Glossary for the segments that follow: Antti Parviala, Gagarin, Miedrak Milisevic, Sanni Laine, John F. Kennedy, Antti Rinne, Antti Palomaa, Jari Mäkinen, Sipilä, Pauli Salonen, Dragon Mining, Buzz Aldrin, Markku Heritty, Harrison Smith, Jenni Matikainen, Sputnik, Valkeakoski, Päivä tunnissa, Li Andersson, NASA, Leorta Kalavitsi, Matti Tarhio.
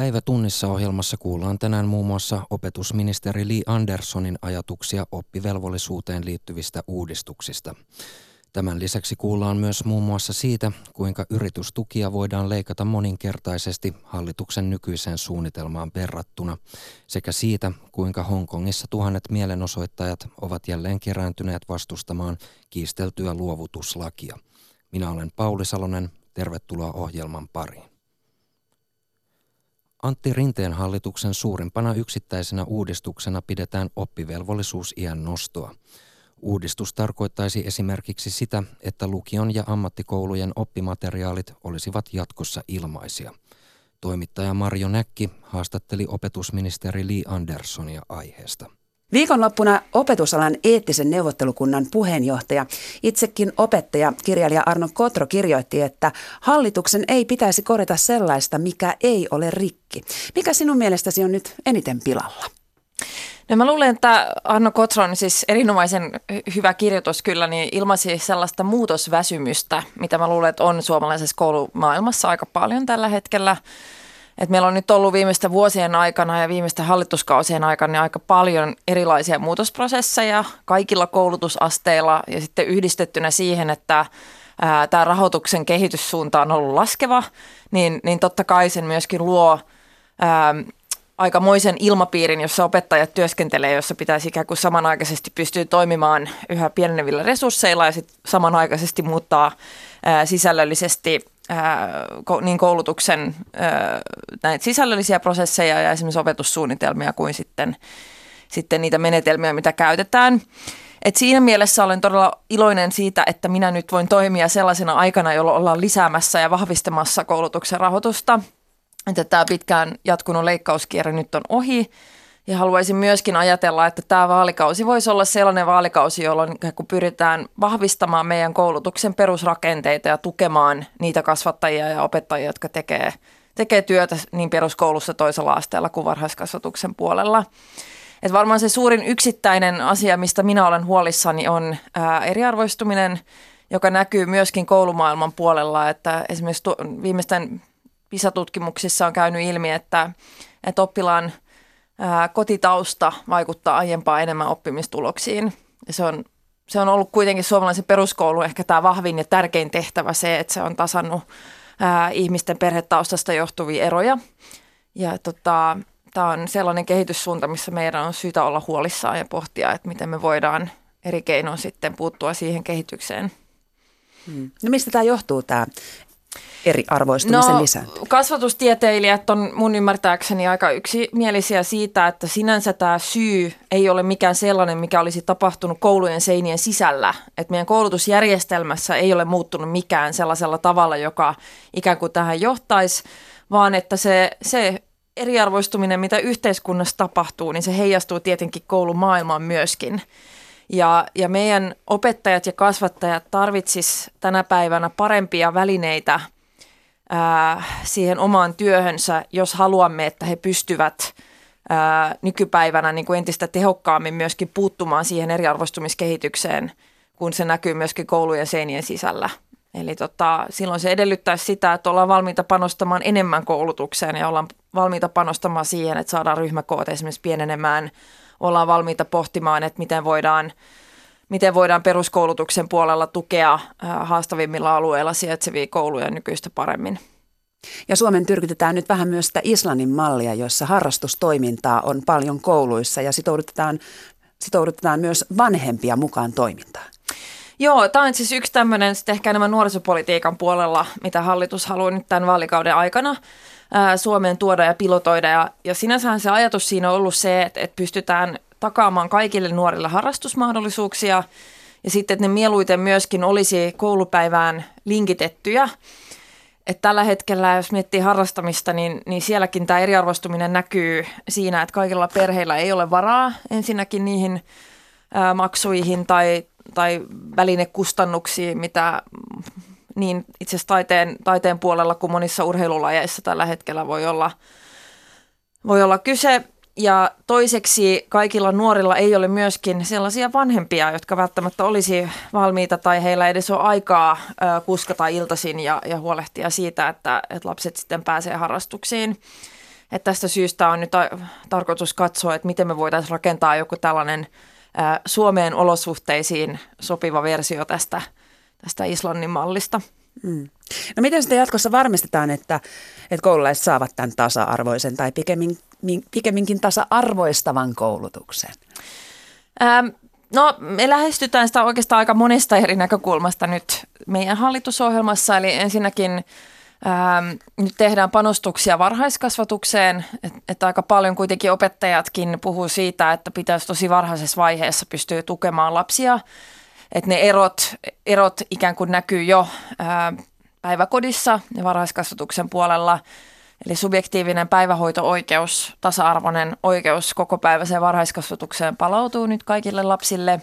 Päivä tunnissa -ohjelmassa kuullaan tänään muun muassa opetusministeri Li Anderssonin ajatuksia oppivelvollisuuteen liittyvistä uudistuksista. Tämän lisäksi kuullaan myös muun muassa siitä, kuinka yritystukia voidaan leikata moninkertaisesti hallituksen nykyiseen suunnitelmaan verrattuna, sekä siitä, kuinka Hongkongissa 1000 mielenosoittajat ovat jälleen kerääntyneet vastustamaan kiisteltyä luovutuslakia. Minä olen Pauli Salonen, tervetuloa ohjelman pariin. Antti Rinteen hallituksen suurimpana yksittäisenä uudistuksena pidetään oppivelvollisuusiän nostoa. Uudistus tarkoittaisi esimerkiksi sitä, että lukion ja ammattikoulujen oppimateriaalit olisivat jatkossa ilmaisia. Toimittaja Marjo Näkki haastatteli opetusministeri Li Anderssonia aiheesta. Viikonloppuna opetusalan eettisen neuvottelukunnan puheenjohtaja, itsekin opettaja, kirjailija Arno Kotro kirjoitti, että hallituksen ei pitäisi korjata sellaista, mikä ei ole rikki. Mikä sinun mielestäsi on nyt eniten pilalla? No mä luulen, että Arno Kotro on siis erinomaisen hyvä kirjoitus kyllä, niin ilmaisi sellaista muutosväsymystä, mitä mä luulen, että on suomalaisessa koulumaailmassa aika paljon tällä hetkellä. Et meillä on nyt ollut viimeisten vuosien aikana ja viimeisten hallituskausien aikana niin aika paljon erilaisia muutosprosesseja kaikilla koulutusasteilla ja sitten yhdistettynä siihen, että tämä rahoituksen kehityssuunta on ollut laskeva, niin totta kai sen myöskin luo aikamoisen ilmapiirin, jossa opettajat työskentelee, jossa pitäisi ikään kuin samanaikaisesti pystyä toimimaan yhä pienenevillä resursseilla ja sitten samanaikaisesti muuttaa sisällöllisesti niin koulutuksen näitä sisällöllisiä prosesseja ja esimerkiksi opetussuunnitelmia kuin sitten niitä menetelmiä, mitä käytetään. Et siinä mielessä olen todella iloinen siitä, että minä nyt voin toimia sellaisena aikana, jolloin ollaan lisäämässä ja vahvistamassa koulutuksen rahoitusta. Että tämä pitkään jatkunut leikkauskierre nyt on ohi. Ja haluaisin myöskin ajatella, että tämä vaalikausi voisi olla sellainen vaalikausi, jolloin kun pyritään vahvistamaan meidän koulutuksen perusrakenteita ja tukemaan niitä kasvattajia ja opettajia, jotka tekee työtä niin peruskoulussa, toisella asteella kuin varhaiskasvatuksen puolella. Et varmaan se suurin yksittäinen asia, mistä minä olen huolissani, on eriarvoistuminen, joka näkyy myöskin koulumaailman puolella. Että esimerkiksi viimeisten PISA-tutkimuksissa on käynyt ilmi, että oppilaan kotitausta vaikuttaa aiempaa enemmän oppimistuloksiin. Se on ollut kuitenkin suomalaisen peruskoulun ehkä tämä vahvin ja tärkein tehtävä se, että se on tasannut ihmisten perhetaustasta johtuvia eroja. Ja tämä on sellainen kehityssuunta, missä meidän on syytä olla huolissaan ja pohtia, että miten me voidaan eri keinoin sitten puuttua siihen kehitykseen. No mistä tämä johtuu tämä eriarvoistumisen lisääntyminen? Kasvatustieteilijät on mun ymmärtääkseni aika yksimielisiä siitä, että sinänsä tämä syy ei ole mikään sellainen, mikä olisi tapahtunut koulujen seinien sisällä. Että meidän koulutusjärjestelmässä ei ole muuttunut mikään sellaisella tavalla, joka ikään kuin tähän johtaisi, vaan että se eriarvoistuminen, mitä yhteiskunnassa tapahtuu, niin se heijastuu tietenkin koulumaailmaan myöskin. Ja meidän opettajat ja kasvattajat tarvitsis tänä päivänä parempia välineitä siihen omaan työhönsä, jos haluamme, että he pystyvät nykypäivänä niin kuin entistä tehokkaammin myöskin puuttumaan siihen eriarvoistumiskehitykseen, kun se näkyy myöskin koulujen seinien sisällä. Eli silloin se edellyttää sitä, että ollaan valmiita panostamaan enemmän koulutukseen ja ollaan valmiita panostamaan siihen, että saadaan ryhmäkoot esimerkiksi pienenemään. Ollaan valmiita pohtimaan, että miten voidaan peruskoulutuksen puolella tukea haastavimmilla alueilla sijaitsevia kouluja nykyistä paremmin. Ja Suomen tyrkytetään nyt vähän myös sitä Islannin mallia, jossa harrastustoimintaa on paljon kouluissa ja sitoudutetaan myös vanhempia mukaan toimintaan. Joo, tämä on siis yksi tämmöinen sitten ehkä enemmän nuorisopolitiikan puolella, mitä hallitus haluaa nyt tämän vaalikauden aikana Suomeen tuoda ja pilotoida. Ja sinänsähän se ajatus siinä on ollut se, että pystytään takaamaan kaikille nuorille harrastusmahdollisuuksia ja sitten, että ne mieluiten myöskin olisi koulupäivään linkitettyjä. Et tällä hetkellä, jos miettii harrastamista, niin sielläkin tämä eriarvoistuminen näkyy siinä, että kaikilla perheillä ei ole varaa ensinnäkin niihin maksuihin tai välinekustannuksiin, mitä niin itse asiassa taiteen puolella kuin monissa urheilulajeissa tällä hetkellä voi olla kyse. Ja toiseksi kaikilla nuorilla ei ole myöskin sellaisia vanhempia, jotka välttämättä olisi valmiita tai heillä edes on aikaa kuskata iltaisin ja huolehtia siitä, että lapset sitten pääsee harrastuksiin. että tästä syystä on nyt tarkoitus katsoa, että miten me voitaisiin rakentaa joku tällainen Suomeen olosuhteisiin sopiva versio tästä Islannin mallista. Mm. No miten sitten jatkossa varmistetaan, että koululaiset saavat tämän tasa-arvoisen tai pikemminkin tasa-arvoistavan koulutuksen? No me lähestytään sitä oikeastaan aika monesta eri näkökulmasta nyt meidän hallitusohjelmassa. Eli ensinnäkin nyt tehdään panostuksia varhaiskasvatukseen, että aika paljon kuitenkin opettajatkin puhuu siitä, että pitäisi tosi varhaisessa vaiheessa pystyä tukemaan lapsia. Että ne erot ikään kuin näkyy jo päiväkodissa ja varhaiskasvatuksen puolella. Eli subjektiivinen päivähoito-oikeus, tasa-arvoinen oikeus kokopäiväiseen varhaiskasvatukseen palautuu nyt kaikille lapsille.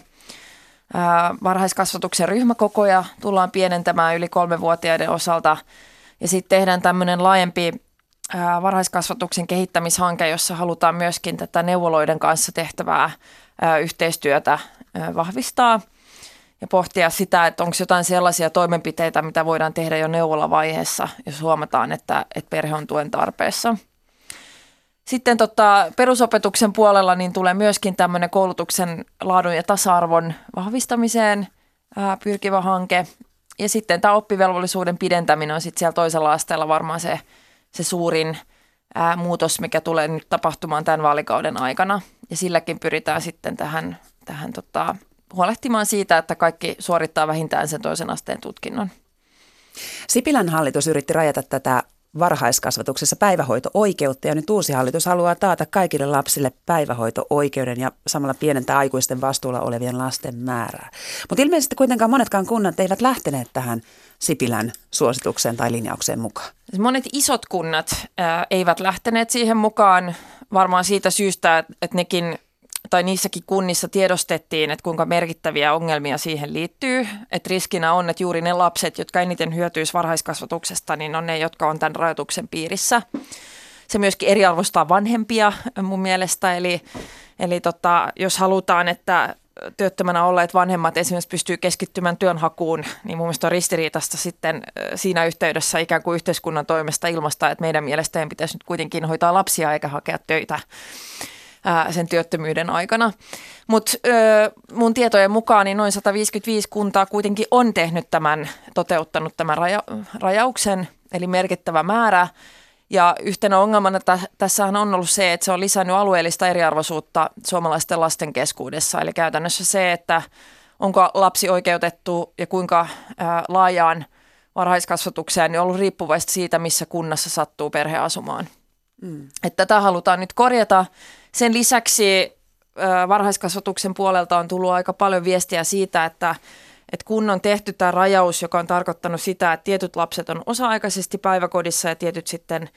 Varhaiskasvatuksen ryhmäkokoja tullaan pienentämään yli 3-vuotiaiden osalta. Ja sitten tehdään tämmöinen laajempi varhaiskasvatuksen kehittämishanke, jossa halutaan myöskin tätä neuvoloiden kanssa tehtävää yhteistyötä vahvistaa. Ja pohtia sitä, että onko jotain sellaisia toimenpiteitä, mitä voidaan tehdä jo neuvolavaiheessa, jos huomataan, että perhe on tuen tarpeessa. Sitten perusopetuksen puolella niin tulee myöskin tämmöinen koulutuksen laadun ja tasa-arvon vahvistamiseen pyrkivä hanke. Ja sitten tämä oppivelvollisuuden pidentäminen on sitten siellä toisella asteella varmaan se suurin muutos, mikä tulee nyt tapahtumaan tämän vaalikauden aikana. Ja silläkin pyritään sitten tähän huolehtimaan siitä, että kaikki suorittaa vähintään sen toisen asteen tutkinnon. Sipilän hallitus yritti rajata tätä varhaiskasvatuksessa päivähoito-oikeutta ja nyt uusi hallitus haluaa taata kaikille lapsille päivähoito-oikeuden ja samalla pienentää aikuisten vastuulla olevien lasten määrää. Mutta ilmeisesti kuitenkaan monetkaan kunnat eivät lähteneet tähän Sipilän suositukseen tai linjaukseen mukaan. Monet isot kunnat eivät lähteneet siihen mukaan varmaan siitä syystä, että nekin tai niissäkin kunnissa tiedostettiin, että kuinka merkittäviä ongelmia siihen liittyy. Että riskinä on, että juuri ne lapset, jotka eniten hyötyisivät varhaiskasvatuksesta, niin on ne, jotka on tämän rajoituksen piirissä. Se myöskin eriarvoistaa vanhempia mun mielestä. Eli jos halutaan, että työttömänä olleet vanhemmat esimerkiksi pystyy keskittymään työnhakuun, niin mun mielestä on ristiriitasta sitten siinä yhteydessä ikään kuin yhteiskunnan toimesta ilmaista, että meidän mielestäni pitäisi nyt kuitenkin hoitaa lapsia eikä hakea töitä sen työttömyyden aikana. Mutta mun tietojen mukaan niin noin 155 kuntaa kuitenkin on toteuttanut tämän rajauksen, eli merkittävä määrä. Ja yhtenä ongelmana tässähän on ollut se, että se on lisännyt alueellista eriarvoisuutta suomalaisten lasten keskuudessa. Eli käytännössä se, että onko lapsi oikeutettu ja kuinka laajaan varhaiskasvatukseen, niin on ollut riippuvaista siitä, missä kunnassa sattuu perhe asumaan. Että tätä halutaan nyt korjata. Sen lisäksi varhaiskasvatuksen puolelta on tullut aika paljon viestiä siitä, että kun on tehty tämä rajaus, joka on tarkoittanut sitä, että tietyt lapset on osa-aikaisesti päiväkodissa ja tietyt sitten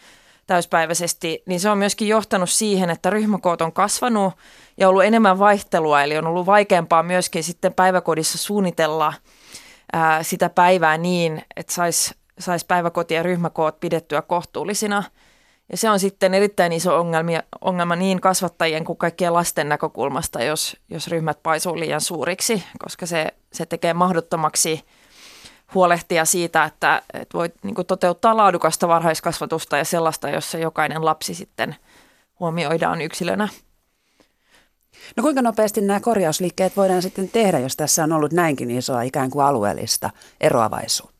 täyspäiväisesti, niin se on myöskin johtanut siihen, että ryhmäkoot on kasvanut ja ollut enemmän vaihtelua, eli on ollut vaikeampaa myöskin sitten päiväkodissa suunnitella sitä päivää niin, että sais päiväkoti ja ryhmäkoot pidettyä kohtuullisina. Ja se on sitten erittäin iso ongelma niin kasvattajien kuin kaikkien lasten näkökulmasta, jos ryhmät paisuu liian suuriksi, koska se tekee mahdottomaksi huolehtia siitä, että voi niin kuin toteuttaa laadukasta varhaiskasvatusta ja sellaista, jossa jokainen lapsi sitten huomioidaan yksilönä. No kuinka nopeasti nämä korjausliikkeet voidaan sitten tehdä, jos tässä on ollut näinkin isoa ikään kuin alueellista eroavaisuutta?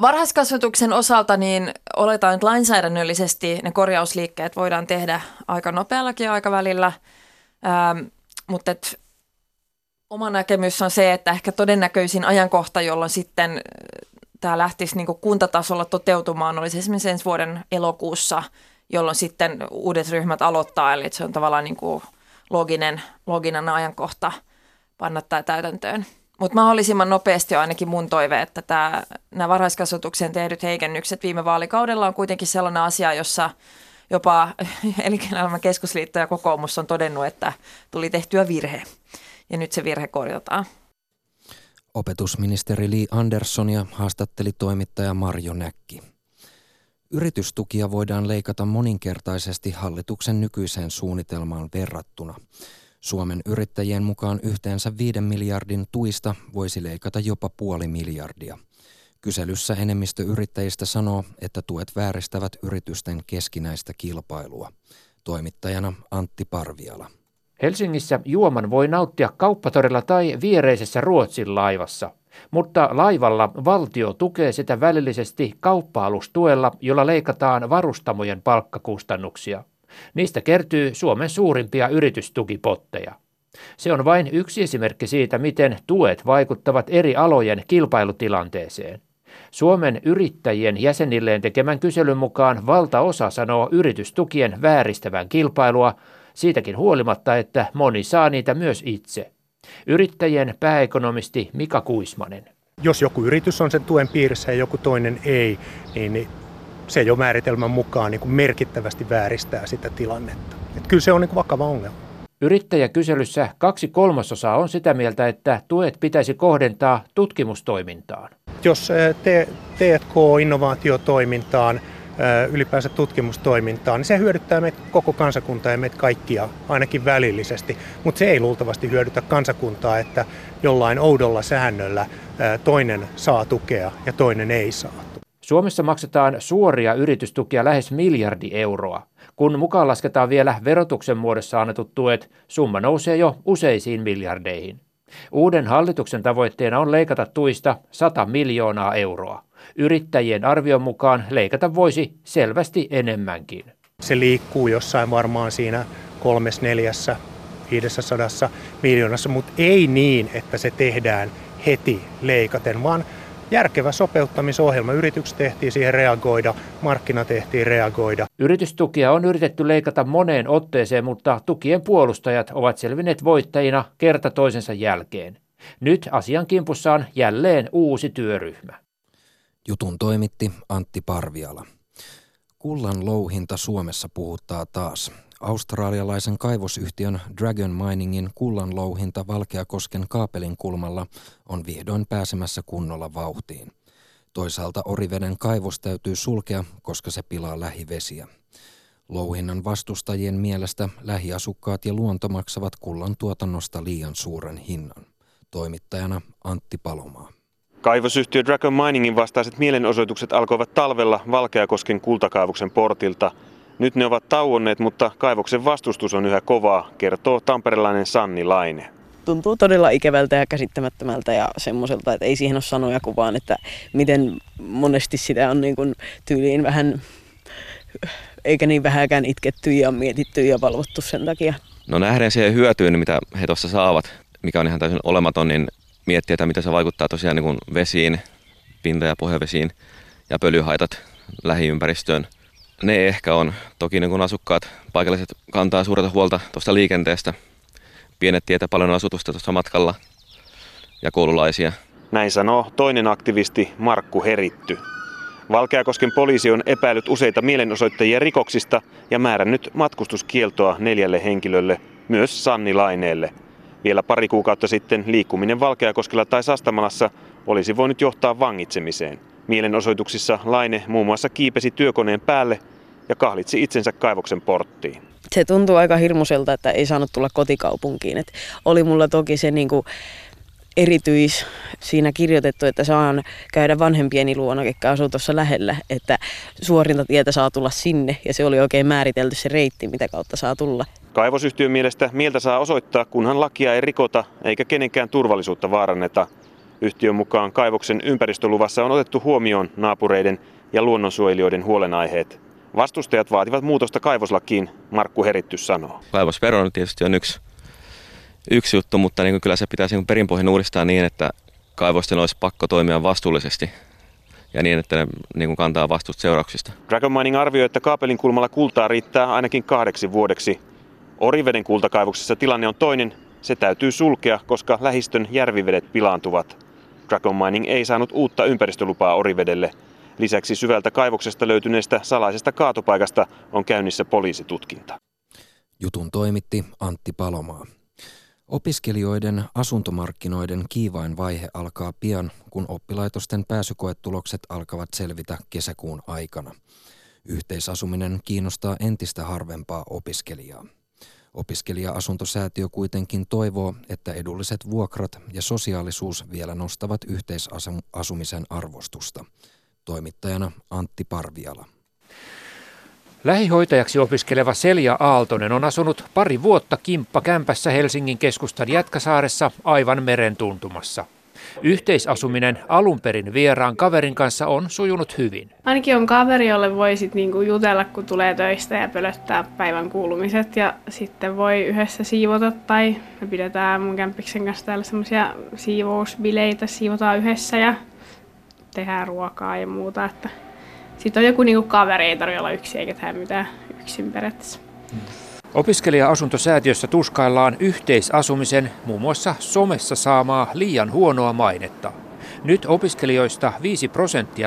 Varhaiskasvatuksen osalta niin oletaan, että lainsäädännöllisesti ne korjausliikkeet voidaan tehdä aika nopeallakin aikavälillä, mutta oma näkemys on se, että ehkä todennäköisin ajankohta, jolloin sitten tämä lähtisi niin kuin kuntatasolla toteutumaan, olisi esimerkiksi ensi vuoden elokuussa, jolloin sitten uudet ryhmät aloittaa, eli se on tavallaan niin kuin looginen ajankohta panna tämä täytäntöön. Mutta mahdollisimman nopeasti on ainakin mun toive, että nämä varhaiskasvatukseen tehdyt heikennykset viime vaalikaudella on kuitenkin sellainen asia, jossa jopa Elinkeinoelämän keskusliitto ja kokoomus on todennut, että tuli tehtyä virhe. Ja nyt se virhe korjataan. Opetusministeri Li Anderssonia haastatteli toimittaja Marjo Näkki. Yritystukia voidaan leikata moninkertaisesti hallituksen nykyiseen suunnitelmaan verrattuna. Suomen Yrittäjien mukaan yhteensä 5 miljardin tuista voisi leikata jopa 0,5 miljardia. Kyselyssä enemmistö yrittäjistä sanoo, että tuet vääristävät yritysten keskinäistä kilpailua. Toimittajana Antti Parviala. Helsingissä juoman voi nauttia kauppatorilla tai viereisessä Ruotsin laivassa, mutta laivalla valtio tukee sitä välillisesti kauppa-alustuella, jolla leikataan varustamojen palkkakustannuksia. Niistä kertyy Suomen suurimpia yritystukipotteja. Se on vain yksi esimerkki siitä, miten tuet vaikuttavat eri alojen kilpailutilanteeseen. Suomen yrittäjien jäsenilleen tekemän kyselyn mukaan valtaosa sanoo yritystukien vääristävän kilpailua, siitäkin huolimatta, että moni saa niitä myös itse. Yrittäjien pääekonomisti Mika Kuismanen. Jos joku yritys on sen tuen piirissä ja joku toinen ei, niin se jo määritelmän mukaan niin kuin merkittävästi vääristää sitä tilannetta. Että kyllä se on niin kuin vakava ongelma. Yrittäjäkyselyssä 2/3 on sitä mieltä, että tuet pitäisi kohdentaa tutkimustoimintaan. Jos T&K-innovaatiotoimintaan, ylipäänsä tutkimustoimintaan, niin se hyödyttää meitä koko kansakuntaa ja meitä kaikkia, ainakin välillisesti. Mutta se ei luultavasti hyödytä kansakuntaa, että jollain oudolla säännöllä toinen saa tukea ja toinen ei saa. Suomessa maksetaan suoria yritystukia lähes 1 miljardi euroa. Kun mukaan lasketaan vielä verotuksen muodossa annetut tuet, summa nousee jo useisiin miljardeihin. Uuden hallituksen tavoitteena on leikata tuista 100 miljoonaa euroa. Yrittäjien arvion mukaan leikata voisi selvästi enemmänkin. Se liikkuu jossain varmaan siinä 300–500 miljoonassa, mutta ei niin, että se tehdään heti leikaten, vaan järkevä sopeuttamisohjelma. Yritykset tehtiin siihen reagoida, markkina tehtiin reagoida. Yritystukia on yritetty leikata moneen otteeseen, mutta tukien puolustajat ovat selvinneet voittajina kerta toisensa jälkeen. Nyt asian kimpussa on jälleen uusi työryhmä. Jutun toimitti Antti Parviala. Kullan louhinta Suomessa puhuttaa taas. Australialaisen kaivosyhtiön Dragon Miningin kullanlouhinta Valkeakosken kaapelin kulmalla on vihdoin pääsemässä kunnolla vauhtiin. Toisaalta Oriveden kaivos täytyy sulkea, koska se pilaa lähivesiä. Louhinnan vastustajien mielestä lähiasukkaat ja luonto maksavat kullan tuotannosta liian suuren hinnan. Toimittajana Antti Palomaa. Kaivosyhtiö Dragon Miningin vastaiset mielenosoitukset alkoivat talvella Valkeakosken kultakaivoksen portilta. Nyt ne ovat tauonneet, mutta kaivoksen vastustus on yhä kovaa, kertoo tamperelainen Sanni Laine. Tuntuu todella ikävältä ja käsittämättömältä ja semmoiselta, että ei siihen ole sanoja kuvaan, että miten monesti sitä on niin kuin tyyliin vähän, eikä niin vähäkään itketty ja mietitty ja valvottu sen takia. No nähden siihen hyötyyn, mitä he tuossa saavat, mikä on ihan täysin olematon, niin miettiä, että mitä se vaikuttaa tosiaan niin kuin vesiin, pinta- ja pohjavesiin ja pölyhaitat lähiympäristöön. Ne ehkä on. Toki niin kun asukkaat, paikalliset kantaa suurta huolta tuosta liikenteestä. Pienet tietä, paljon asutusta tuossa matkalla ja koululaisia. Näin sanoo toinen aktivisti Markku Heritty. Valkeakosken poliisi on epäillyt useita mielenosoittajia rikoksista ja määrännyt matkustuskieltoa 4 henkilölle, myös Sanni Laineelle. Vielä pari kuukautta sitten liikkuminen Valkeakoskella tai Sastamalassa olisi voinut johtaa vangitsemiseen. Mielenosoituksissa Laine muun muassa kiipesi työkoneen päälle ja kahlitsi itsensä kaivoksen porttiin. Se tuntuu aika hirmuiselta, että ei saanut tulla kotikaupunkiin. Et oli mulla toki se niinku erityis siinä kirjoitettu, että saan käydä vanhempieni luona, ketkä asuu tuossa lähellä, että suorinta tietä saa tulla sinne ja se oli oikein määritelty se reitti, mitä kautta saa tulla. Kaivosyhtiön mielestä mieltä saa osoittaa, kunhan lakia ei rikota eikä kenenkään turvallisuutta vaaranneta. Yhtiön mukaan kaivoksen ympäristöluvassa on otettu huomioon naapureiden ja luonnonsuojelijoiden huolenaiheet. Vastustajat vaativat muutosta kaivoslakiin, Markku Heritty sanoo. Kaivosvero on tietysti yksi juttu, mutta niin kyllä se pitäisi perinpohjan uudistaa niin, että kaivosten olisi pakko toimia vastuullisesti ja niin, että ne niin kantaa vastuut seurauksista. Dragon Mining arvioi, että kaapelin kulmalla kultaa riittää ainakin 8 vuodeksi. Oriveden kultakaivoksessa tilanne on toinen. Se täytyy sulkea, koska lähistön järvivedet pilaantuvat. Dragon Mining ei saanut uutta ympäristölupaa Orivedelle. Lisäksi syvältä kaivoksesta löytyneestä salaisesta kaatopaikasta on käynnissä poliisitutkinta. Jutun toimitti Antti Palomaa. Opiskelijoiden asuntomarkkinoiden kiivain vaihe alkaa pian, kun oppilaitosten pääsykoetulokset alkavat selvitä kesäkuun aikana. Yhteisasuminen kiinnostaa entistä harvempaa opiskelijaa. Opiskelija-asuntosäätiö kuitenkin toivoo, että edulliset vuokrat ja sosiaalisuus vielä nostavat yhteisasumisen arvostusta. Toimittajana Antti Parviala. Lähihoitajaksi opiskeleva Selja Aaltonen on asunut pari vuotta kimppakämpässä Helsingin keskustan Jätkäsaaressa aivan meren tuntumassa. Yhteisasuminen alun perin vieraan kaverin kanssa on sujunut hyvin. Ainakin on kaveri, jolle voi sit niinku jutella, kun tulee töistä ja pölöttää päivän kuulumiset. Ja sitten voi yhdessä siivota tai me pidetään mun kämppiksen kanssa täällä semmoisia siivousbileitä. Siivotaan yhdessä ja tehdään ruokaa ja muuta. Että sitten on joku niinku kaveri, ei tarvitse olla yksi eikä tehdä mitään yksin periaatteessa. Opiskelija-asuntosäätiössä tuskaillaan yhteisasumisen, muun muassa somessa saamaa liian huonoa mainetta. Nyt opiskelijoista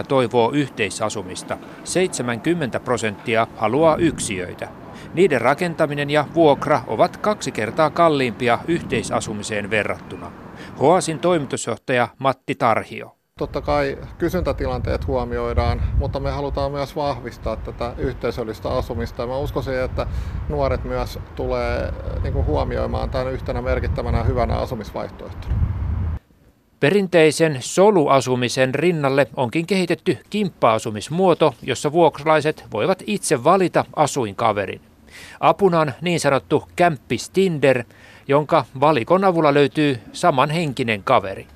5% toivoo yhteisasumista, 70% haluaa yksiöitä. Niiden rakentaminen ja vuokra ovat 2 kertaa kalliimpia yhteisasumiseen verrattuna. HOASin toimitusjohtaja Matti Tarhio. Totta kai kysyntätilanteet huomioidaan, mutta me halutaan myös vahvistaa tätä yhteisöllistä asumista. Mä uskoisin, että nuoret myös tulee huomioimaan tämän yhtenä merkittävänä hyvänä asumisvaihtoehtona. Perinteisen soluasumisen rinnalle onkin kehitetty kimppa-asumismuoto, jossa vuokralaiset voivat itse valita asuinkaverin. Apuna on niin sanottu kämppistinder, jonka valikon avulla löytyy samanhenkinen kaveri.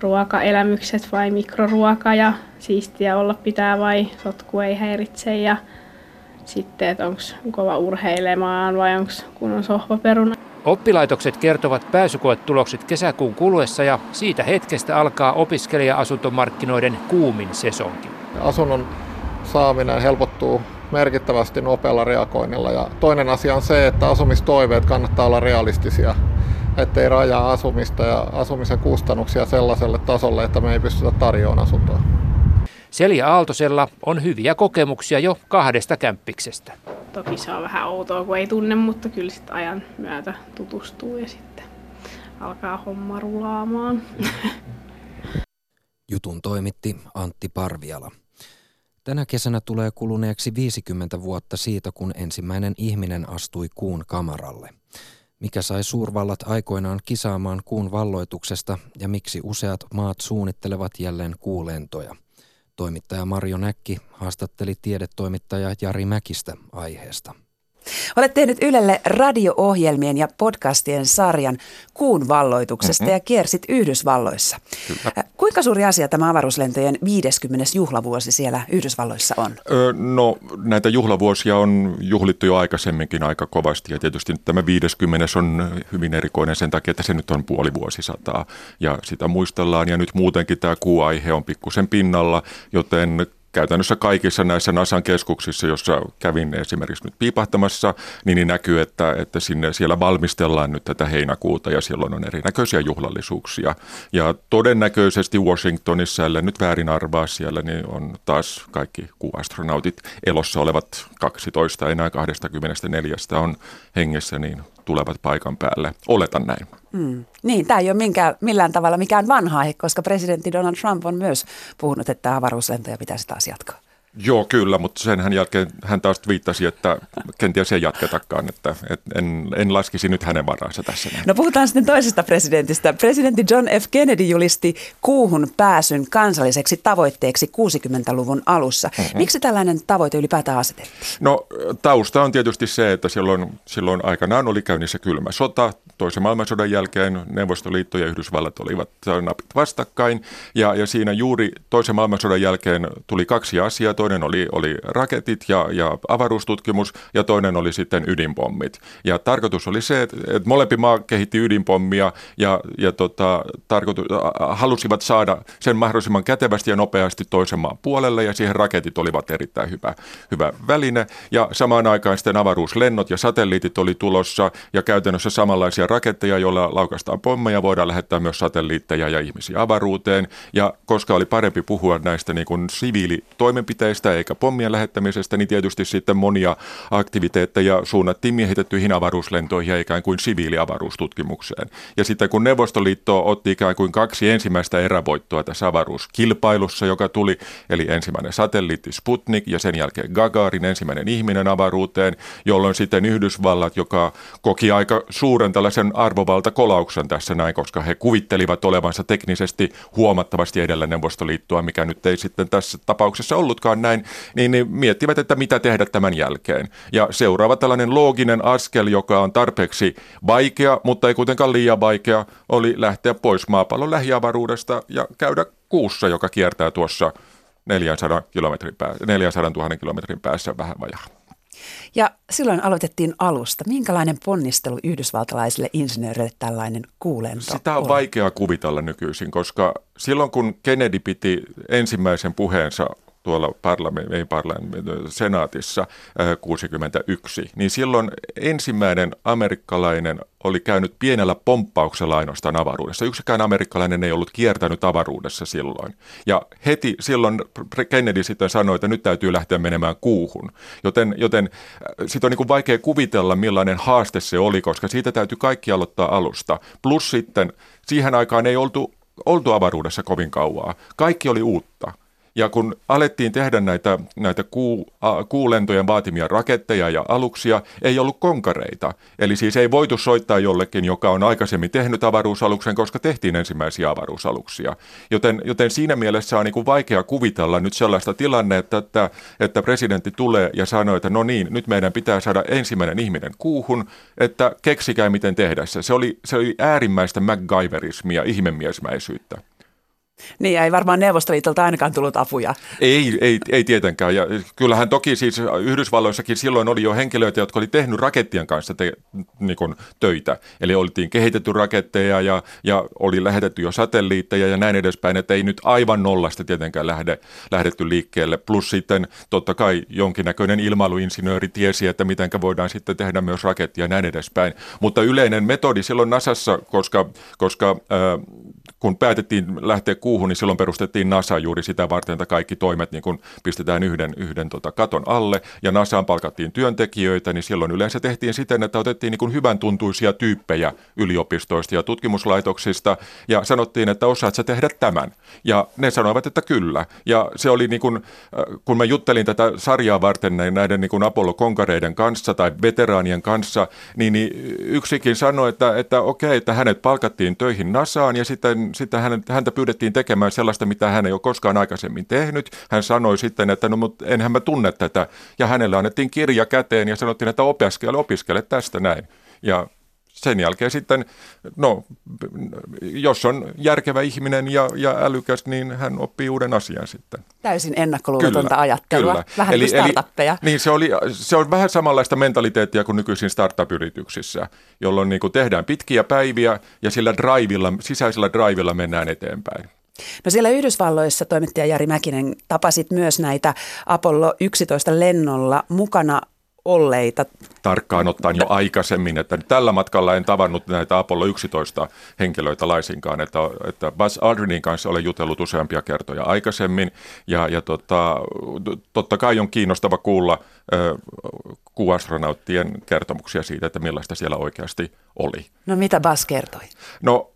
Ruokaelämykset vai mikroruoka ja siistiä olla pitää vai sotku ei häiritse ja sitten, että onko kova urheilemaan vai onko kunnon sohvaperuna. Oppilaitokset kertovat pääsykoetulokset kesäkuun kuluessa ja siitä hetkestä alkaa opiskelija-asuntomarkkinoiden kuumin sesonki. Asunnon saaminen helpottuu merkittävästi nopealla reagoinnilla ja toinen asia on se, että asumistoiveet kannattaa olla realistisia. Ettei rajaa asumista ja asumisen kustannuksia sellaiselle tasolle, että me ei pystytä tarjoamaan asuntoa. Selja Aaltosella on hyviä kokemuksia jo 2 kämppiksestä. Toki se on vähän outoa, kun ei tunne, mutta kyllä sitten ajan myötä tutustuu ja sitten alkaa homma rulaamaan. Jutun toimitti Antti Parviala. Tänä kesänä tulee kuluneeksi 50 vuotta siitä, kun ensimmäinen ihminen astui kuun kamaralle. Mikä sai suurvallat aikoinaan kisaamaan kuun valloituksesta ja miksi useat maat suunnittelevat jälleen kuulentoja? Toimittaja Marjo Näkki haastatteli tiedetoimittaja Jari Mäkistä aiheesta. Olet tehnyt Ylelle radio-ohjelmien ja podcastien sarjan kuun valloituksesta ja kiersit Yhdysvalloissa. Kyllä. Kuinka suuri asia tämä avaruuslentojen 50. juhlavuosi siellä Yhdysvalloissa on? No näitä juhlavuosia on juhlittu jo aikaisemminkin aika kovasti ja tietysti tämä 50. on hyvin erikoinen sen takia, että se nyt on puoli vuosisataa ja sitä muistellaan ja nyt muutenkin tämä kuuaihe on pikkusen pinnalla, joten käytännössä kaikissa näissä NASAn keskuksissa, jossa kävin esimerkiksi nyt piipahtamassa, niin näkyy, että siellä valmistellaan nyt tätä heinäkuuta ja silloin on erinäköisiä juhlallisuuksia. Ja todennäköisesti Washingtonissa, ellei nyt väärin arvaa siellä, niin on taas kaikki kuuastronautit elossa olevat 12, enää 24 on hengessä, niin tulevat paikan päälle. Oletan näin. Niin, tämä ei ole millään tavalla mikään vanha aihe, koska presidentti Donald Trump on myös puhunut, että avaruuslentoja pitäisi taas jatkaa. Joo, kyllä, mutta sen jälkeen hän taas viittasi, että kenties ei jatketakaan, että en laskisi nyt hänen varaansa tässä. No puhutaan sitten toisesta presidentistä. Presidentti John F. Kennedy julisti kuuhun pääsyn kansalliseksi tavoitteeksi 60-luvun alussa. Miksi tällainen tavoite ylipäätään asetettiin? No tausta on tietysti se, että silloin aikanaan oli käynnissä kylmä sota. Toisen maailmansodan jälkeen Neuvostoliitto ja Yhdysvallat olivat napit vastakkain ja siinä juuri toisen maailmansodan jälkeen tuli 2 asiaa. Toinen oli raketit ja avaruustutkimus ja toinen oli sitten ydinpommit. Ja tarkoitus oli se, että molempi maa kehitti ydinpommia halusivat saada sen mahdollisimman kätevästi ja nopeasti toisen maan puolelle ja siihen raketit olivat erittäin hyvä väline. Ja samaan aikaan sitten avaruuslennot ja satelliitit oli tulossa ja käytännössä samanlaisia raketteja, joilla laukaistaan pommeja, voidaan lähettää myös satelliitteja ja ihmisiä avaruuteen. Ja koska oli parempi puhua näistä niin kuin siviilitoimenpiteistä eikä pommien lähettämisestä, niin tietysti sitten monia aktiviteetteja suunnattiin miehitettyjä avaruuslentoihin ja ikään kuin siviiliavaruustutkimukseen. Ja sitten kun Neuvostoliitto otti ikään kuin kaksi ensimmäistä erävoittoa tässä avaruuskilpailussa, joka tuli, eli ensimmäinen satelliitti Sputnik ja sen jälkeen Gagarin, ensimmäinen ihminen avaruuteen, jolloin sitten Yhdysvallat, joka koki aika suuren tällaisen arvovaltakolauksen tässä näin, koska he kuvittelivat olevansa teknisesti huomattavasti edellä Neuvostoliittoa, mikä nyt ei sitten tässä tapauksessa ollutkaan näin, niin miettivät, että mitä tehdä tämän jälkeen. Ja seuraava tällainen looginen askel, joka on tarpeeksi vaikea, mutta ei kuitenkaan liian vaikea, oli lähteä pois maapallon lähiavaruudesta ja käydä kuussa, joka kiertää tuossa 400 000 kilometrin päässä vähän vajaa. Ja silloin aloitettiin alusta. Minkälainen ponnistelu yhdysvaltalaisille insinööreille tällainen kuulento? Sitä on vaikea kuvitella nykyisin, koska silloin kun Kennedy piti ensimmäisen puheensa tuolla senaatissa 61, niin silloin ensimmäinen amerikkalainen oli käynyt pienellä pomppauksella ainoastaan avaruudessa. Yksikään amerikkalainen ei ollut kiertänyt avaruudessa silloin. Ja heti silloin Kennedy sitten sanoi, että nyt täytyy lähteä menemään kuuhun. Joten sit on niin kuin vaikea kuvitella, millainen haaste se oli, koska siitä täytyy kaikki aloittaa alusta. Plus sitten siihen aikaan ei oltu avaruudessa kovin kauaa. Kaikki oli uutta. Ja kun alettiin tehdä näitä kuulentojen vaatimia raketteja ja aluksia, ei ollut konkareita. Eli siis ei voitu soittaa jollekin, joka on aikaisemmin tehnyt avaruusaluksen, koska tehtiin ensimmäisiä avaruusaluksia. Joten siinä mielessä on niin kuin vaikea kuvitella nyt sellaista tilannetta, että presidentti tulee ja sanoo, että no niin, nyt meidän pitää saada ensimmäinen ihminen kuuhun, että keksikää miten tehdä se. Se oli äärimmäistä MacGyverismia, ihmemiesmäisyyttä. Niin, ei varmaan Neuvostoliitolta ainakaan tullut apuja. Ei tietenkään. Ja kyllähän toki siis Yhdysvalloissakin silloin oli jo henkilöitä, jotka oli tehnyt rakettien kanssa töitä. Eli oltiin kehitetty raketteja ja oli lähetetty jo satelliitteja ja näin edespäin, että ei nyt aivan nollasta tietenkään lähdetty liikkeelle. Plus sitten totta kai jonkinnäköinen ilmailuinsinööri tiesi, että mitenkä voidaan sitten tehdä myös rakettia ja näin edespäin. Mutta yleinen metodi silloin NASAssa, koska kun päätettiin lähteä kuuhun, niin silloin perustettiin NASA juuri sitä varten, että kaikki toimet niin kun pistetään yhden katon alle, ja NASAan palkattiin työntekijöitä, niin silloin yleensä tehtiin siten, että otettiin niin kun hyvän tuntuisia tyyppejä yliopistoista ja tutkimuslaitoksista, ja sanottiin, että osaat sä tehdä tämän, ja ne sanoivat, että kyllä, ja se oli niin kun mä juttelin tätä sarjaa varten näiden niin kun Apollo-konkareiden kanssa tai veteraanien kanssa, niin yksikin sanoi, että okei, että hänet palkattiin töihin NASAan, ja sitten häntä pyydettiin tekemään sellaista, mitä hän ei ole koskaan aikaisemmin tehnyt. Hän sanoi sitten, että no mutta enhän mä tunne tätä. Ja hänelle annettiin kirja käteen ja sanottiin, että opiskele tästä näin. Ja sen jälkeen sitten, no jos on järkevä ihminen ja älykäs, niin hän oppii uuden asian sitten. Täysin ennakkoluulotonta ajattelua, kyllä. Vähän eli, kuin startuppeja. Niin se on vähän samanlaista mentaliteettia kuin nykyisin startup-yrityksissä, jolloin niin kuin tehdään pitkiä päiviä ja sillä sisäisellä drivilla mennään eteenpäin. No siellä Yhdysvalloissa toimittaja Jari Mäkinen tapasit myös näitä Apollo 11 lennolla mukana olleita. Tarkkaan ottaen jo aikaisemmin, että tällä matkalla en tavannut näitä Apollo 11 henkilöitä laisinkaan, että Buzz Aldrinin kanssa olen jutellut useampia kertoja aikaisemmin, ja totta kai on kiinnostava kuulla kuuastronautien kertomuksia siitä, että millaista siellä oikeasti oli. No mitä Buzz kertoi? No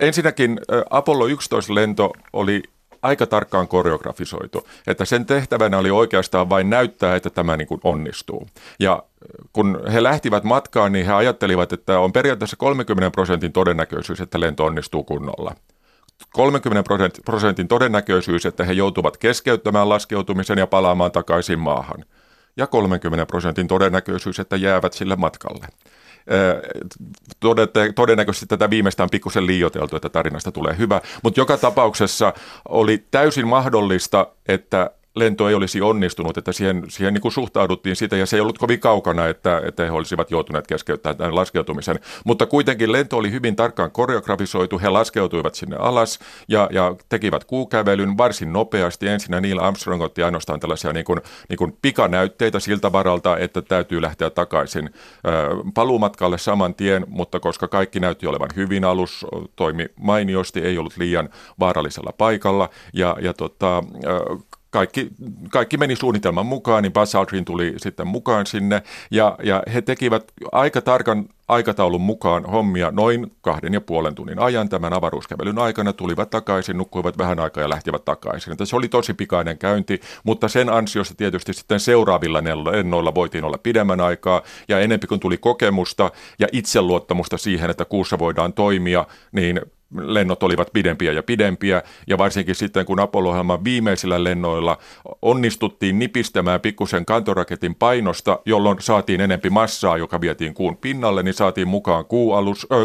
ensinnäkin Apollo 11-lento oli aika tarkkaan koreografisoitu, että sen tehtävänä oli oikeastaan vain näyttää, että tämä niin kuin onnistuu. Ja kun he lähtivät matkaan, niin he ajattelivat, että on periaatteessa 30% todennäköisyys, että lento onnistuu kunnolla. 30% todennäköisyys, että he joutuvat keskeyttämään laskeutumisen ja palaamaan takaisin maahan. Ja 30% todennäköisyys, että jäävät sille matkalle. Todennäköisesti tätä viimeistään pikkusen liioiteltu, että tarinasta tulee hyvä, mutta joka tapauksessa oli täysin mahdollista, että lento ei olisi onnistunut, että siihen niin kuin suhtauduttiin sitä, ja se ei ollut kovin kaukana, että he olisivat joutuneet keskeyttämään tämän laskeutumisen. Mutta kuitenkin lento oli hyvin tarkkaan koreografisoitu, he laskeutuivat sinne alas ja tekivät kuukävelyn varsin nopeasti. Ensinnä Neil Armstrong otti ainoastaan tällaisia niin kuin pikanäytteitä siltä varalta, että täytyy lähteä takaisin paluumatkalle saman tien, mutta koska kaikki näytti olevan hyvin, alus toimi mainiosti, ei ollut liian vaarallisella paikalla, kaikki meni suunnitelman mukaan, niin Buzz Aldrin tuli sitten mukaan sinne, ja he tekivät aika tarkan aikataulun mukaan hommia noin 2,5 tunnin ajan tämän avaruuskävelyn aikana, tulivat takaisin, nukkuivat vähän aikaa ja lähtivät takaisin. Se oli tosi pikainen käynti, mutta sen ansiosta tietysti sitten seuraavilla lennoilla voitiin olla pidemmän aikaa, ja enemmän kuin tuli kokemusta ja itseluottamusta siihen, että kuussa voidaan toimia, niin lennot olivat pidempiä ja pidempiä, ja varsinkin sitten, kun Apollo-ohjelman viimeisillä lennoilla onnistuttiin nipistämään pikkusen kantoraketin painosta, jolloin saatiin enempi massaa, joka vietiin kuun pinnalle, niin saatiin mukaan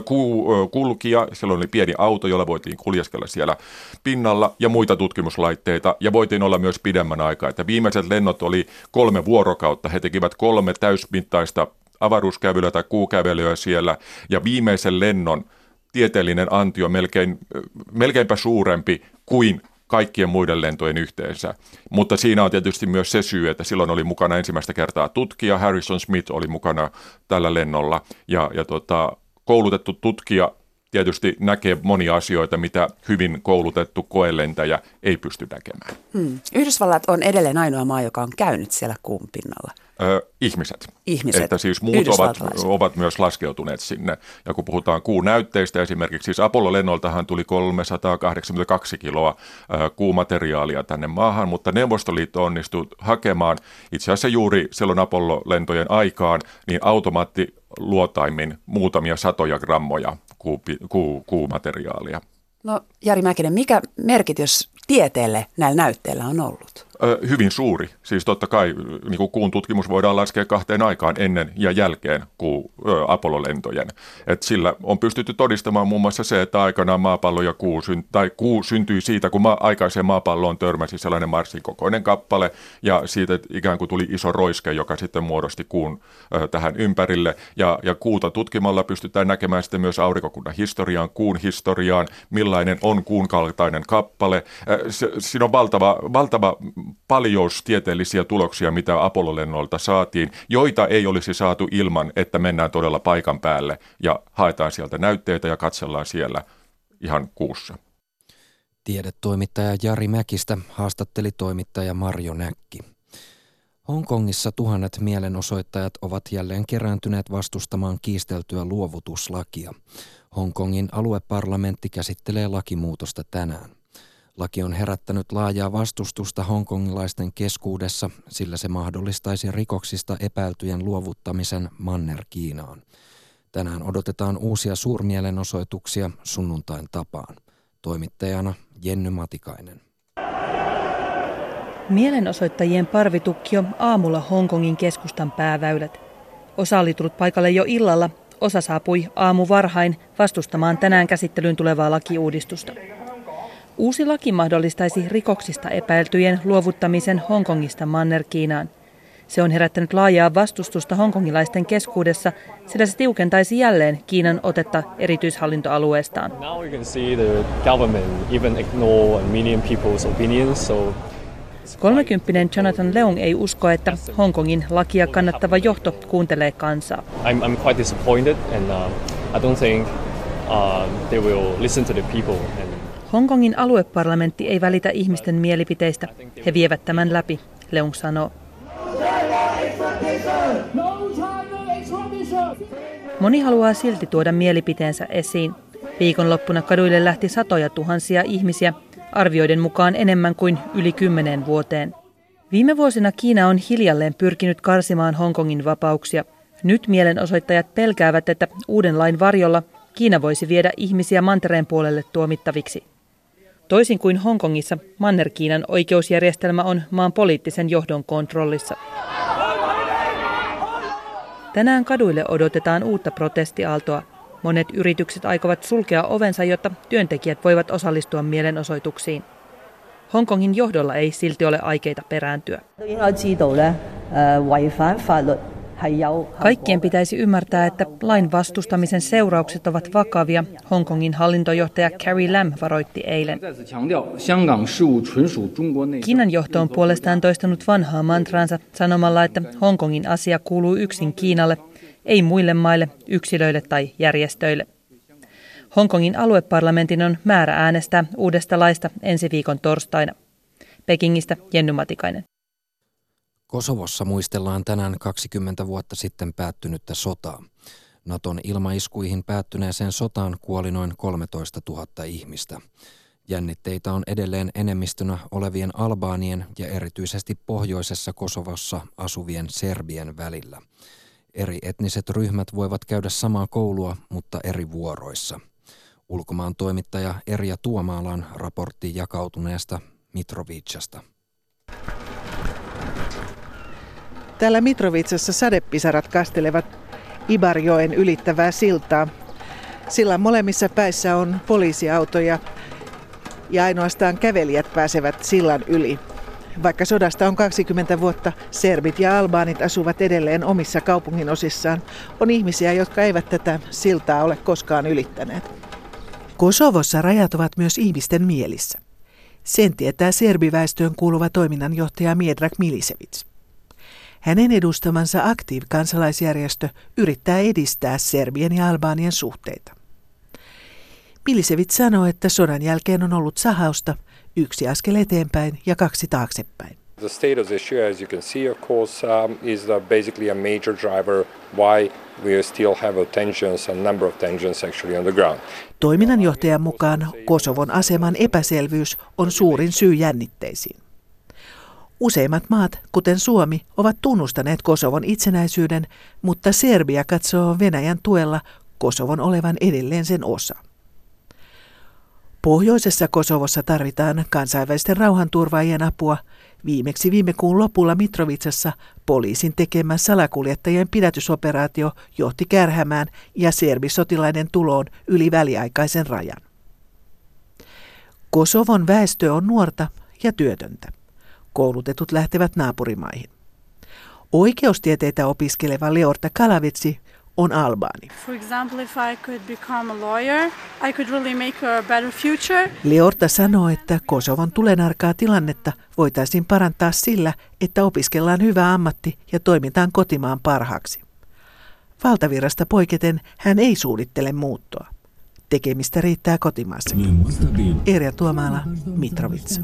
kuukulkija, silloin oli pieni auto, jolla voitiin kuljeskella siellä pinnalla, ja muita tutkimuslaitteita, ja voitiin olla myös pidemmän aikaa. Että viimeiset lennot oli 3 vuorokautta, he tekivät 3 täysmittaista avaruuskävelyä tai kuukävelyä siellä, ja viimeisen lennon tieteellinen antio melkeinpä suurempi kuin kaikkien muiden lentojen yhteensä. Mutta siinä on tietysti myös se syy, että silloin oli mukana ensimmäistä kertaa tutkija, Harrison Smith oli mukana tällä lennolla, koulutettu tutkija tietysti näkee monia asioita, mitä hyvin koulutettu koelentäjä ei pysty näkemään. Yhdysvallat on edelleen ainoa maa, joka on käynyt siellä kuun pinnalla. Ihmiset. Että siis muut ovat myös laskeutuneet sinne. Ja kun puhutaan kuunäytteistä esimerkiksi, siis Apollo-lennoltahan tuli 382 kiloa kuumateriaalia tänne maahan, mutta Neuvostoliitto onnistui hakemaan itse asiassa juuri silloin Apollo-lentojen aikaan niin automaattiluotaimin muutamia satoja grammoja kuumateriaalia. No Jari Mäkinen, mikä merkitys tieteelle näillä näytteillä on ollut? Hyvin suuri. Siis totta kai niin kuin kuun tutkimus voidaan laskea 2 aikaan ennen ja jälkeen Apollo-lentojen. Et sillä on pystytty todistamaan muun muassa se, että aikanaan maapallo ja kuu syntyi siitä, kun aikaiseen maapalloon törmäsi sellainen Marsin kokoinen kappale, ja siitä ikään kuin tuli iso roiske, joka sitten muodosti kuun tähän ympärille. Ja kuuta tutkimalla pystytään näkemään sitten myös aurinkokunnan historiaan, kuun historiaan, millainen on kuun kaltainen kappale. Siinä on valtava paljous tieteellisiä tuloksia, mitä Apollo-lennolta saatiin, joita ei olisi saatu ilman, että mennään todella paikan päälle ja haetaan sieltä näytteitä ja katsellaan siellä ihan kuussa. Tiedetoimittaja Jari Mäkistä haastatteli toimittaja Marjo Näkki. Hongkongissa tuhannet mielenosoittajat ovat jälleen kerääntyneet vastustamaan kiisteltyä luovutuslakia. Hongkongin alueparlamentti käsittelee lakimuutosta tänään. Laki on herättänyt laajaa vastustusta hongkongilaisten keskuudessa, sillä se mahdollistaisi rikoksista epäiltyjen luovuttamisen Manner-Kiinaan. Tänään odotetaan uusia suurmielenosoituksia sunnuntain tapaan. Toimittajana Jenni Matikainen. Mielenosoittajien parvitukki on aamulla Hongkongin keskustan pääväylät. Osa oli tullut paikalle jo illalla, osa saapui aamuvarhain vastustamaan tänään käsittelyyn tulevaa lakiuudistusta. Uusi laki mahdollistaisi rikoksista epäiltyjen luovuttamisen Hongkongista Manner-Kiinaan. Se on herättänyt laajaa vastustusta hongkongilaisten keskuudessa, sillä se tiukentaisi jälleen Kiinan otetta erityishallintoalueestaan. Kolmekymppinen Jonathan Leung ei usko, että Hongkongin lakia kannattava johto kuuntelee kansaa. I'm quite disappointed and I don't think they will listen to the people. Hongkongin alueparlamentti ei välitä ihmisten mielipiteistä. He vievät tämän läpi, Leung sanoo. Moni haluaa silti tuoda mielipiteensä esiin. Viikonloppuna kaduille lähti satoja tuhansia ihmisiä, arvioiden mukaan enemmän kuin yli 10 vuoteen. Viime vuosina Kiina on hiljalleen pyrkinyt karsimaan Hongkongin vapauksia. Nyt mielenosoittajat pelkäävät, että uuden lain varjolla Kiina voisi viedä ihmisiä mantereen puolelle tuomittaviksi. Toisin kuin Hongkongissa, Manner-Kiinan oikeusjärjestelmä on maan poliittisen johdon kontrollissa. Tänään kaduille odotetaan uutta protestiaaltoa. Monet yritykset aikovat sulkea ovensa, jotta työntekijät voivat osallistua mielenosoituksiin. Hongkongin johdolla ei silti ole aikeita perääntyä. Kaikkien pitäisi ymmärtää, että lain vastustamisen seuraukset ovat vakavia, Hongkongin hallintojohtaja Carrie Lam varoitti eilen. Kiinan johto on puolestaan toistanut vanhaa mantraansa sanomalla, että Hongkongin asia kuuluu yksin Kiinalle, ei muille maille, yksilöille tai järjestöille. Hongkongin alueparlamentin on määrä äänestää uudesta laista ensi viikon torstaina. Pekingistä Jenni Matikainen. Kosovossa muistellaan tänään 20 vuotta sitten päättynyttä sotaa. Naton ilmaiskuihin päättyneeseen sotaan kuoli noin 13 000 ihmistä. Jännitteitä on edelleen enemmistönä olevien albaanien ja erityisesti pohjoisessa Kosovossa asuvien serbien välillä. Eri etniset ryhmät voivat käydä samaa koulua, mutta eri vuoroissa. Ulkomaan toimittaja Erja Tuomaalan raportti jakautuneesta Mitrovicasta. Täällä Mitrovicassa sadepisarat kastelevat Ibarjoen ylittävää siltaa. Sillan molemmissa päissä on poliisiautoja ja ainoastaan kävelijät pääsevät sillan yli. Vaikka sodasta on 20 vuotta, serbit ja albaanit asuvat edelleen omissa kaupunginosissaan. On ihmisiä, jotka eivät tätä siltaa ole koskaan ylittäneet. Kosovossa rajat ovat myös ihmisten mielissä. Sen tietää serbiväestöön kuuluva toiminnanjohtaja Miedrak Milisevic. Hänen edustamansa Aktiv-kansalaisjärjestö yrittää edistää serbien ja albaanien suhteita. Milisevic sanoo, että sodan jälkeen on ollut sahausta, yksi askel eteenpäin ja kaksi taaksepäin. The state of the issue, as you can see, of course, is basically a major driver why we still have tensions, a number of tensions actually on the ground. Toiminnanjohtajan mukaan Kosovon aseman epäselvyys on suurin syy jännitteisiin. Useimmat maat, kuten Suomi, ovat tunnustaneet Kosovon itsenäisyyden, mutta Serbia katsoo Venäjän tuella Kosovon olevan edelleen sen osa. Pohjoisessa Kosovossa tarvitaan kansainvälisten rauhanturvaajien apua. Viimeksi viime kuun lopulla Mitrovicassa poliisin tekemä salakuljettajien pidätysoperaatio johti kärhämään ja serbisotilaiden tuloon yli väliaikaisen rajan. Kosovon väestö on nuorta ja työtöntä. Koulutetut lähtevät naapurimaihin. Oikeustieteitä opiskeleva Leorta Kalavitsi on albaani. Leorta sanoo, että Kosovon tulenarkaa tilannetta voitaisiin parantaa sillä, että opiskellaan hyvä ammatti ja toimitaan kotimaan parhaaksi. Valtavirrasta poiketen hän ei suunnittele muuttoa. Tekemistä riittää kotimaassakin. Erja Tuomaala, Mitrovica.